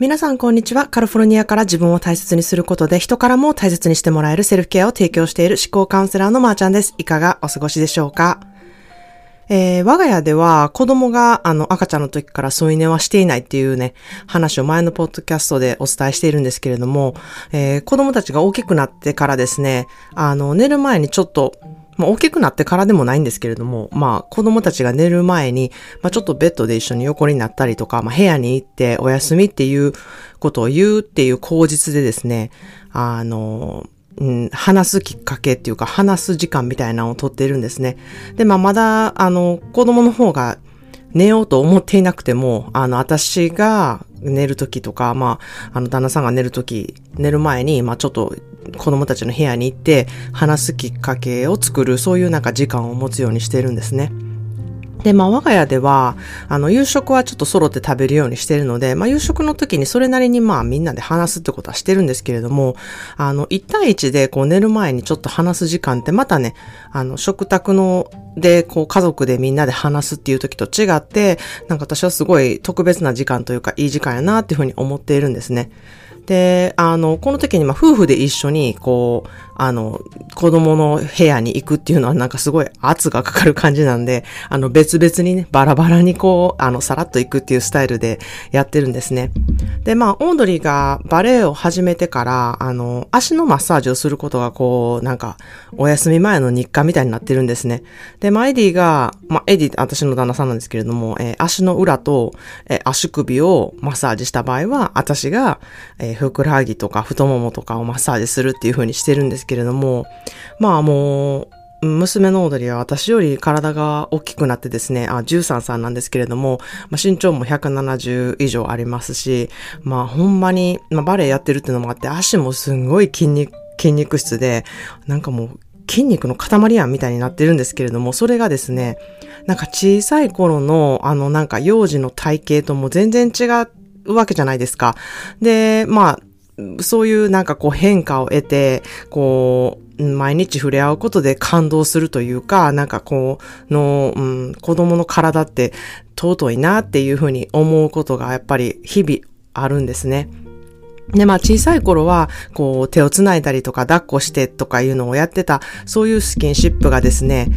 皆さんこんにちは。カリフォルニアから自分を大切にすることで人からも大切にしてもらえるセルフケアを提供している思考カウンセラーのまーちゃんです。いかがお過ごしでしょうか？我が家では子供が赤ちゃんの時から添い寝はしていないっていうね話を前のポッドキャストでお伝えしているんですけれども、子供たちが大きくなってからですね、寝る前にちょっと大きくなってからでもないんですけれども、子供たちが寝る前に、ちょっとベッドで一緒に横になったりとか、部屋に行ってお休みっていうことを言うっていう口実でですね、話すきっかけっていうか、話す時間みたいなのを取っているんですね。で、まだ、子供の方が寝ようと思っていなくても、私が寝るときとか、旦那さんが寝るとき、寝る前に、ちょっと、子供たちの部屋に行って話すきっかけを作る、そういう時間を持つようにしているんですね。で、我が家では、夕食はちょっと揃って食べるようにしているので、夕食の時にそれなりにみんなで話すってことはしてるんですけれども、1対1で寝る前にちょっと話す時間ってまたね、食卓ので、家族でみんなで話すっていう時と違って、私はすごい特別な時間というか、いい時間やなっていうふうに思っているんですね。で、この時に夫婦で一緒に、子供の部屋に行くっていうのはすごい圧がかかる感じなんで、別々にね、バラバラにさらっと行くっていうスタイルでやってるんですね。で、オードリーがバレエを始めてから、足のマッサージをすることがお休み前の日課みたいになってるんですね。で、エディが、エディって私の旦那さんなんですけれども、足の裏と、足首をマッサージした場合は、私が、ふくらはぎとか太ももとかをマッサージするっていう風にしてるんですけれども、もう娘のオードリーは私より体が大きくなってですね、13歳なんですけれども、身長も170以上ありますし、ほんまに、バレエやってるっていうのもあって、足もすんごい筋肉質で、もう筋肉の塊やんみたいになってるんですけれども、それがですね、小さい頃の幼児の体型とも全然違ってわけじゃないですか。で、そういう変化を得て、毎日触れ合うことで感動するというか、子供の体って尊いなっていうふうに思うことがやっぱり日々あるんですね。で、小さい頃は、手をつないだりとか、抱っこしてとかいうのをやってた、そういうスキンシップがですね、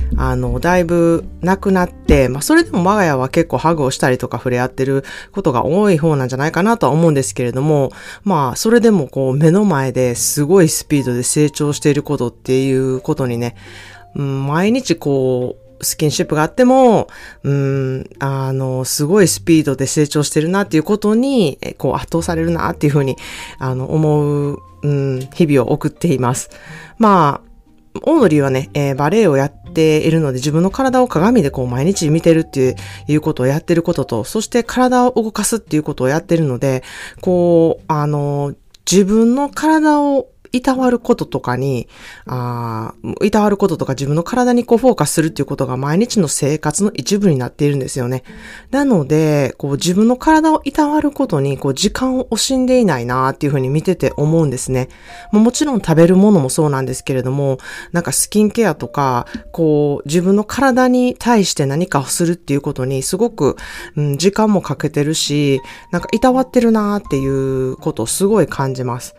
だいぶなくなって、それでも我が家は結構ハグをしたりとか触れ合ってることが多い方なんじゃないかなとは思うんですけれども、それでも目の前ですごいスピードで成長していることっていうことにね、毎日スキンシップがあっても、すごいスピードで成長してるなっていうことに、圧倒されるなっていうふうに、思う、日々を送っています。オードリーはね、バレエをやっているので、自分の体を鏡で毎日見てるっていうことをやってることと、そして体を動かすっていうことをやってるので、自分の体をいたわることとかに、いたわることとか自分の体にフォーカスするっていうことが毎日の生活の一部になっているんですよね。なので、自分の体をいたわることに、時間を惜しんでいないなーっていうふうに見てて思うんですね。もちろん食べるものもそうなんですけれども、スキンケアとか、自分の体に対して何かをするっていうことにすごく、時間もかけてるし、いたわってるなーっていうことをすごい感じます。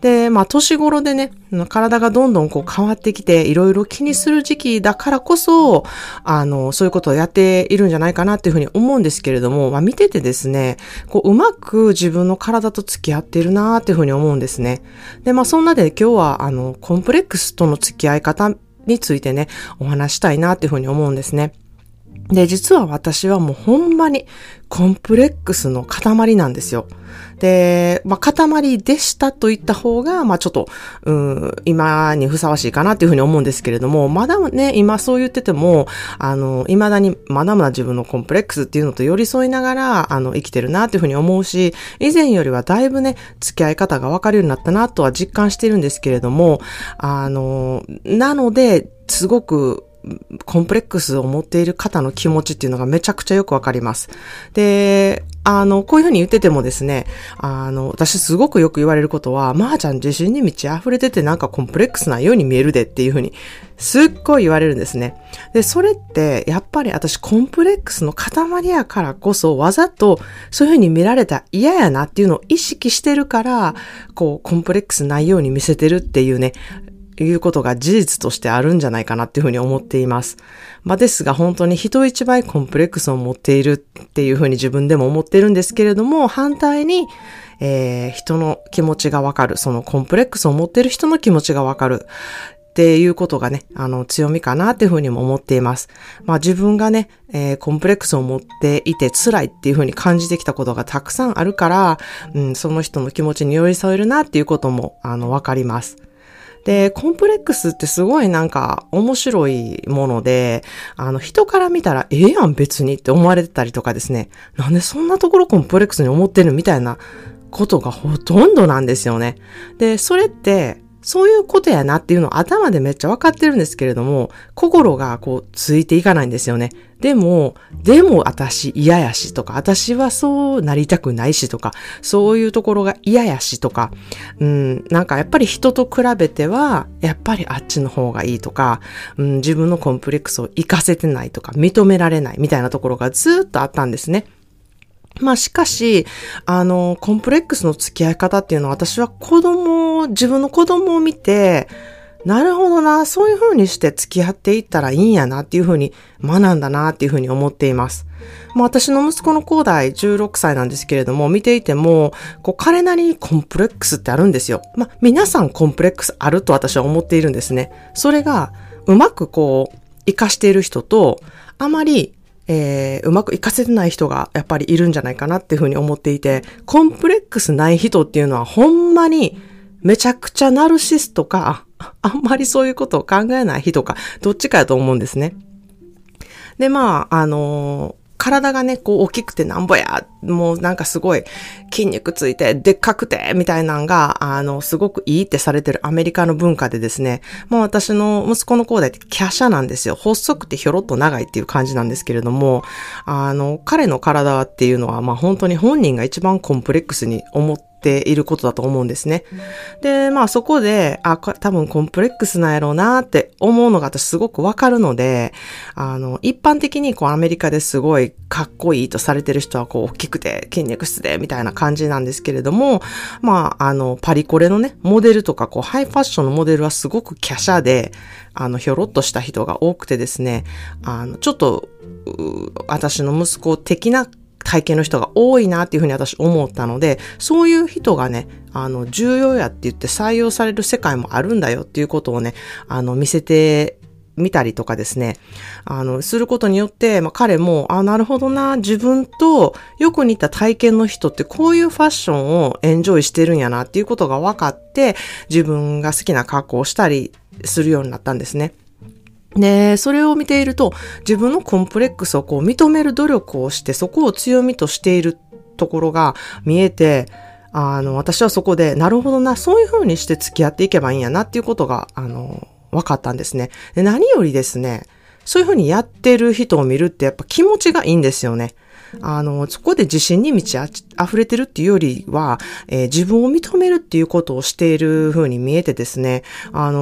で、年頃でね、体がどんどん変わってきて、いろいろ気にする時期だからこそ、そういうことをやっているんじゃないかなっていうふうに思うんですけれども、見ててですね、うまく自分の体と付き合っているなーっていうふうに思うんですね。で、そんなで今日は、コンプレックスとの付き合い方についてね、お話したいなっていうふうに思うんですね。で、実は私はもうほんまにコンプレックスの塊なんですよ。で、塊でしたと言った方が、ちょっと、今にふさわしいかなっていうふうに思うんですけれども、まだね、今そう言ってても、未だにまだ自分のコンプレックスっていうのと寄り添いながら、生きてるなっていうふうに思うし、以前よりはだいぶね、付き合い方がわかるようになったなとは実感してるんですけれども、なので、すごく、コンプレックスを持っている方の気持ちっていうのがめちゃくちゃよくわかります。で、こういうふうに言っててもですね、私すごくよく言われることは、まーちゃん自信に満ち溢れててなんかコンプレックスなように見えるでっていうふうに、すっごい言われるんですね。で、それって、やっぱり私コンプレックスの塊やからこそ、わざとそういうふうに見られたら嫌やなっていうのを意識してるから、こう、コンプレックスないように見せてるっていうね、いうことが事実としてあるんじゃないかなっていうふうに思っています。まあですが本当に人一倍コンプレックスを持っているっていうふうに自分でも思ってるんですけれども、反対に、人の気持ちがわかる、そのコンプレックスを持っている人の気持ちがわかるっていうことがね、強みかなっていうふうにも思っています。まあ自分がね、コンプレックスを持っていて辛いっていうふうに感じてきたことがたくさんあるから、その人の気持ちに寄り添えるなっていうことも、わかります。で、コンプレックスってすごいなんか面白いもので、人から見たらええやん別にって思われてたりとかですね、なんでそんなところコンプレックスに思ってるみたいなことがほとんどなんですよね。で、それって、そういうことやなっていうのを頭でめっちゃ分かってるんですけれども、心がこうついていかないんですよね。でも私嫌やしとか、私はそうなりたくないしとか、そういうところが嫌やしとか、なんかやっぱり人と比べては、やっぱりあっちの方がいいとか、自分のコンプレックスを活かせてないとか、認められないみたいなところがずっとあったんですね。まあしかし、コンプレックスの付き合い方っていうのは私は自分の子供を見て、なるほどな、そういう風にして付き合っていったらいいんやなっていう風に学んだなっていう風に思っています。まあ私の息子の高台16歳なんですけれども、見ていても、こう彼なりにコンプレックスってあるんですよ。まあ皆さんコンプレックスあると私は思っているんですね。それがうまくこう活かしている人と、あまりうまく活かせてない人がやっぱりいるんじゃないかなっていうふうに思っていて、コンプレックスない人っていうのはほんまにめちゃくちゃナルシストか、あんまりそういうことを考えない人か、どっちかやと思うんですね。で、まあ、体がね、こう大きくてなんぼや、もうなんかすごい筋肉ついてでっかくてみたいなんが、すごくいいってされてるアメリカの文化でですね、まあ私の息子の高台って華奢なんですよ。細くてひょろっと長いっていう感じなんですけれども、彼の体っていうのはまあ本当に本人が一番コンプレックスに思っていることだと思うんですね。で、まあそこで、多分コンプレックスなんやろうなって思うのが私すごくわかるので、一般的にこうアメリカですごいかっこいいとされてる人はこう大きくて筋肉質でみたいな感じなんですけれども、まあパリコレのね、モデルとかこうハイファッションのモデルはすごく華奢で、ひょろっとした人が多くてですね、ちょっと、私の息子的な体型の人が多いなっていうふうに私思ったので、そういう人がね、重要やって言って採用される世界もあるんだよっていうことをね、見せてみたりとかですね、することによって、まあ、彼も、なるほどな、自分とよく似た体型の人ってこういうファッションをエンジョイしてるんやなっていうことが分かって、自分が好きな格好をしたりするようになったんですね。で、それを見ていると、自分のコンプレックスをこう認める努力をして、そこを強みとしているところが見えて、私はそこで、なるほどな、そういう風にして付き合っていけばいいんやなっていうことが、分かったんですね。で、何よりですね、そういう風にやってる人を見るってやっぱ気持ちがいいんですよね。そこで自信に満ち溢れてるっていうよりは、自分を認めるっていうことをしている風に見えてですね、まあ、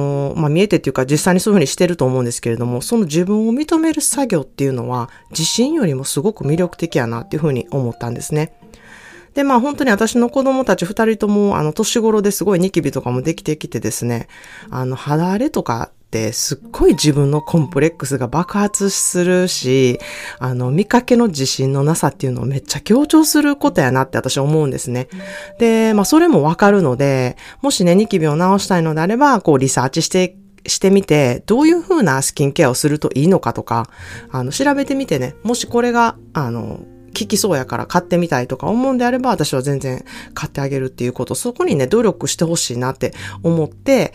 見えてっていうか実際にそういう風にしてると思うんですけれども、その自分を認める作業っていうのは自信よりもすごく魅力的やなっていう風に思ったんですね。で、まあ本当に私の子供たち2人とも年頃ですごいニキビとかもできてきてですね、肌荒れとかってすっごい自分のコンプレックスが爆発するし、見かけの自信のなさっていうのをめっちゃ強調することやなって私思うんですね。で、まあそれもわかるので、もしね、ニキビを治したいのであれば、こうリサーチしてみて、どういう風なスキンケアをするといいのかとか、調べてみてね、もしこれが、効きそうやから買ってみたいとか思うんであれば、私は全然買ってあげるっていうこと、そこにね、努力してほしいなって思って、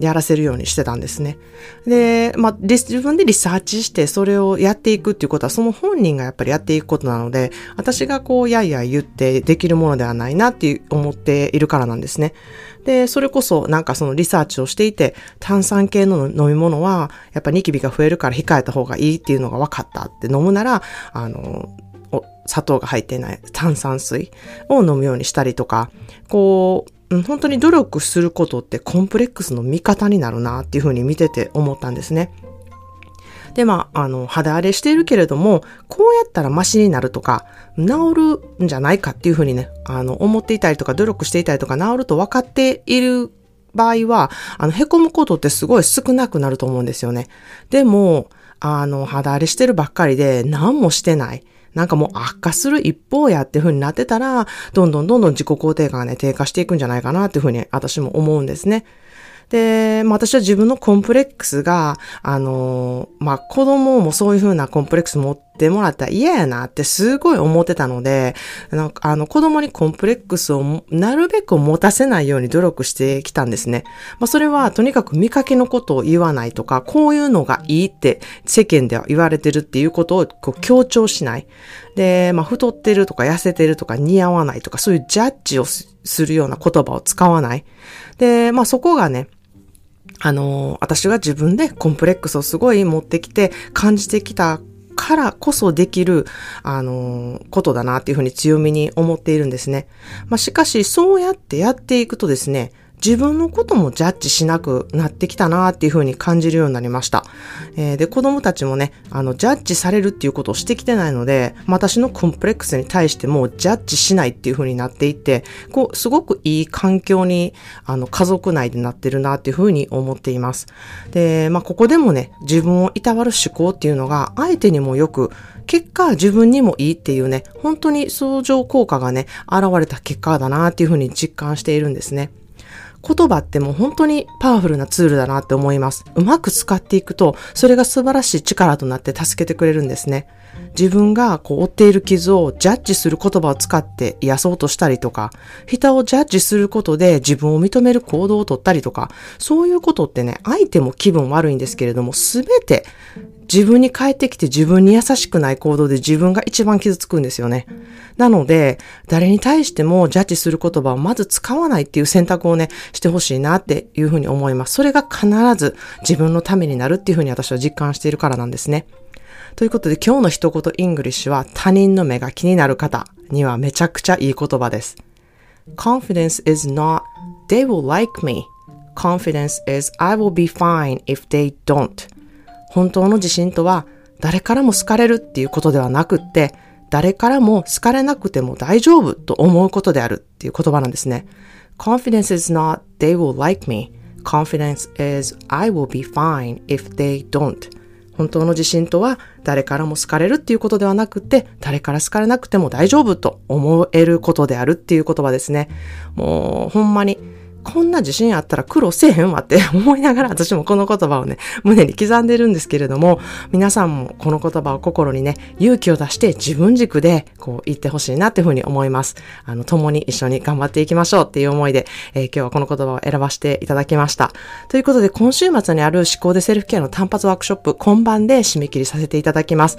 やらせるようにしてたんですね。で、まあ、自分でリサーチしてそれをやっていくっていうことはその本人がやっぱりやっていくことなので、私がこうやいやい言ってできるものではないなって思っているからなんですね。で、それこそなんかそのリサーチをしていて、炭酸系の飲み物はやっぱニキビが増えるから控えた方がいいっていうのが分かったって、飲むなら砂糖が入っていない炭酸水を飲むようにしたりとか、こう本当に努力することってコンプレックスの味方になるなっていうふうに見てて思ったんですね。で、まあ、肌荒れしているけれども、こうやったらマシになるとか、治るんじゃないかっていうふうにね、思っていたりとか、努力していたりとか、治ると分かっている場合は、凹むことってすごい少なくなると思うんですよね。でも、肌荒れしてるばっかりで、何もしてない。なんかもう悪化する一方やっていう風になってたら、どんどん自己肯定感がね、低下していくんじゃないかなっていう風に私も思うんですね。で、まあ、私は自分のコンプレックスが、まあ、子供もそういう風なコンプレックス持ってもらったら嫌やなってすごい思ってたので、なんか子供にコンプレックスをなるべく持たせないように努力してきたんですね。まあ、それはとにかく見かけのことを言わないとか、こういうのがいいって世間では言われてるっていうことをこう強調しない。で、まあ、太ってるとか痩せてるとか似合わないとか、そういうジャッジをするような言葉を使わない。で、まあ、そこがね、私が自分でコンプレックスをすごい持ってきて感じてきたからこそできる、ことだなっていうふうに強みに思っているんですね。まあ、しかし、そうやってやっていくとですね、自分のこともジャッジしなくなってきたなっていうふうに感じるようになりました。で、子供たちもね、ジャッジされるっていうことをしてきてないので、私のコンプレックスに対してもジャッジしないっていうふうになっていって、こう、すごくいい環境に、家族内でなってるなっていうふうに思っています。で、まあ、ここでもね、自分をいたわる思考っていうのが、相手にもよく、結果自分にもいいっていうね、本当に相乗効果がね、現れた結果だなっていうふうに実感しているんですね。言葉ってもう本当にパワフルなツールだなって思います。うまく使っていくと、それが素晴らしい力となって助けてくれるんですね。自分がこう負っている傷をジャッジする言葉を使って癒そうとしたりとか、人をジャッジすることで自分を認める行動をとったりとか、そういうことってね、相手も気分悪いんですけれども、すべて自分に返ってきて自分に優しくない行動で自分が一番傷つくんですよね。なので、誰に対してもジャッジする言葉をまず使わないっていう選択をね、してほしいなっていうふうに思います。それが必ず自分のためになるっていうふうに私は実感しているからなんですね。ということで、今日の一言イングリッシュは、他人の目が気になる方にはめちゃくちゃいい言葉です。Confidence is not they will like me. Confidence is I will be fine if they don't. 本当の自信とは、誰からも好かれるっていうことではなくって、誰からも好かれなくても大丈夫と思うことであるっていう言葉なんですね。Confidence is not they will like me. Confidence is I will be fine if they don't. 本当の自信とは、誰からも好かれるっていうことではなくて、誰から好かれなくても大丈夫と思えることであるっていう言葉ですね。もうほんまにこんな自信あったら苦労せえへんわって思いながら、私もこの言葉をね、胸に刻んでるんですけれども、皆さんもこの言葉を心にね、勇気を出して自分軸でこう言ってほしいなっていうふうに思います。共に一緒に頑張っていきましょうっていう思いで、今日はこの言葉を選ばせていただきました。ということで、今週末にある思考でセルフケアの単発ワークショップ、今晩で締め切りさせていただきます。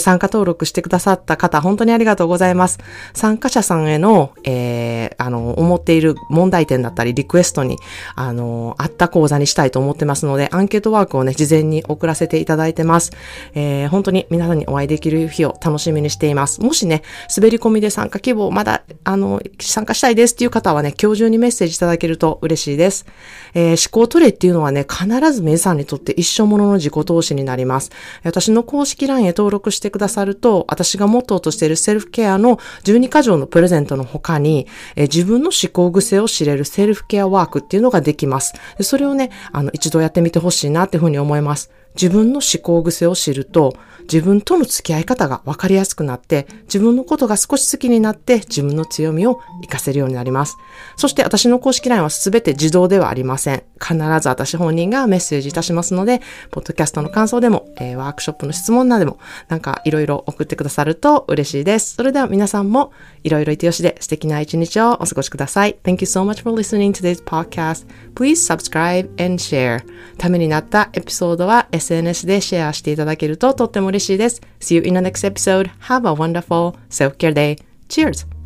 参加登録してくださった方、本当にありがとうございます。参加者さんへの、思っている問題点だったり、リクエストに、あった講座にしたいと思ってますので、アンケートワークをね、事前に送らせていただいてます。本当に皆さんにお会いできる日を楽しみにしています。もしね、滑り込みで参加希望、まだ、参加したいですっていう方はね、今日中にメッセージいただけると嬉しいです。思考トレっていうのはね、必ず皆さんにとって一生ものの自己投資になります。私の公式 LINE へ登録してくださると、私がモットーとしているセルフケアの12箇条のプレゼントの他に、自分の思考癖を知れるセルフケアワークっていうのができます。それをね、一度やってみてほしいなっていうふうに思います。自分の思考癖を知ると、自分との付き合い方が分かりやすくなって、自分のことが少し好きになって、自分の強みを活かせるようになります。そして私の公式LINEは全て自動ではありません。必ず私本人がメッセージいたしますので、ポッドキャストの感想でも、ワークショップの質問などでも、なんかいろいろ送ってくださると嬉しいです。それでは皆さんもいろいろいてよしで素敵な一日をお過ごしください。Thank you so much for listening to today's podcast. Please subscribe and share. ためになったエピソードは SNS でシェアしていただけるととっても嬉しいです。See you in the next episode. Have a wonderful self-care day. Cheers!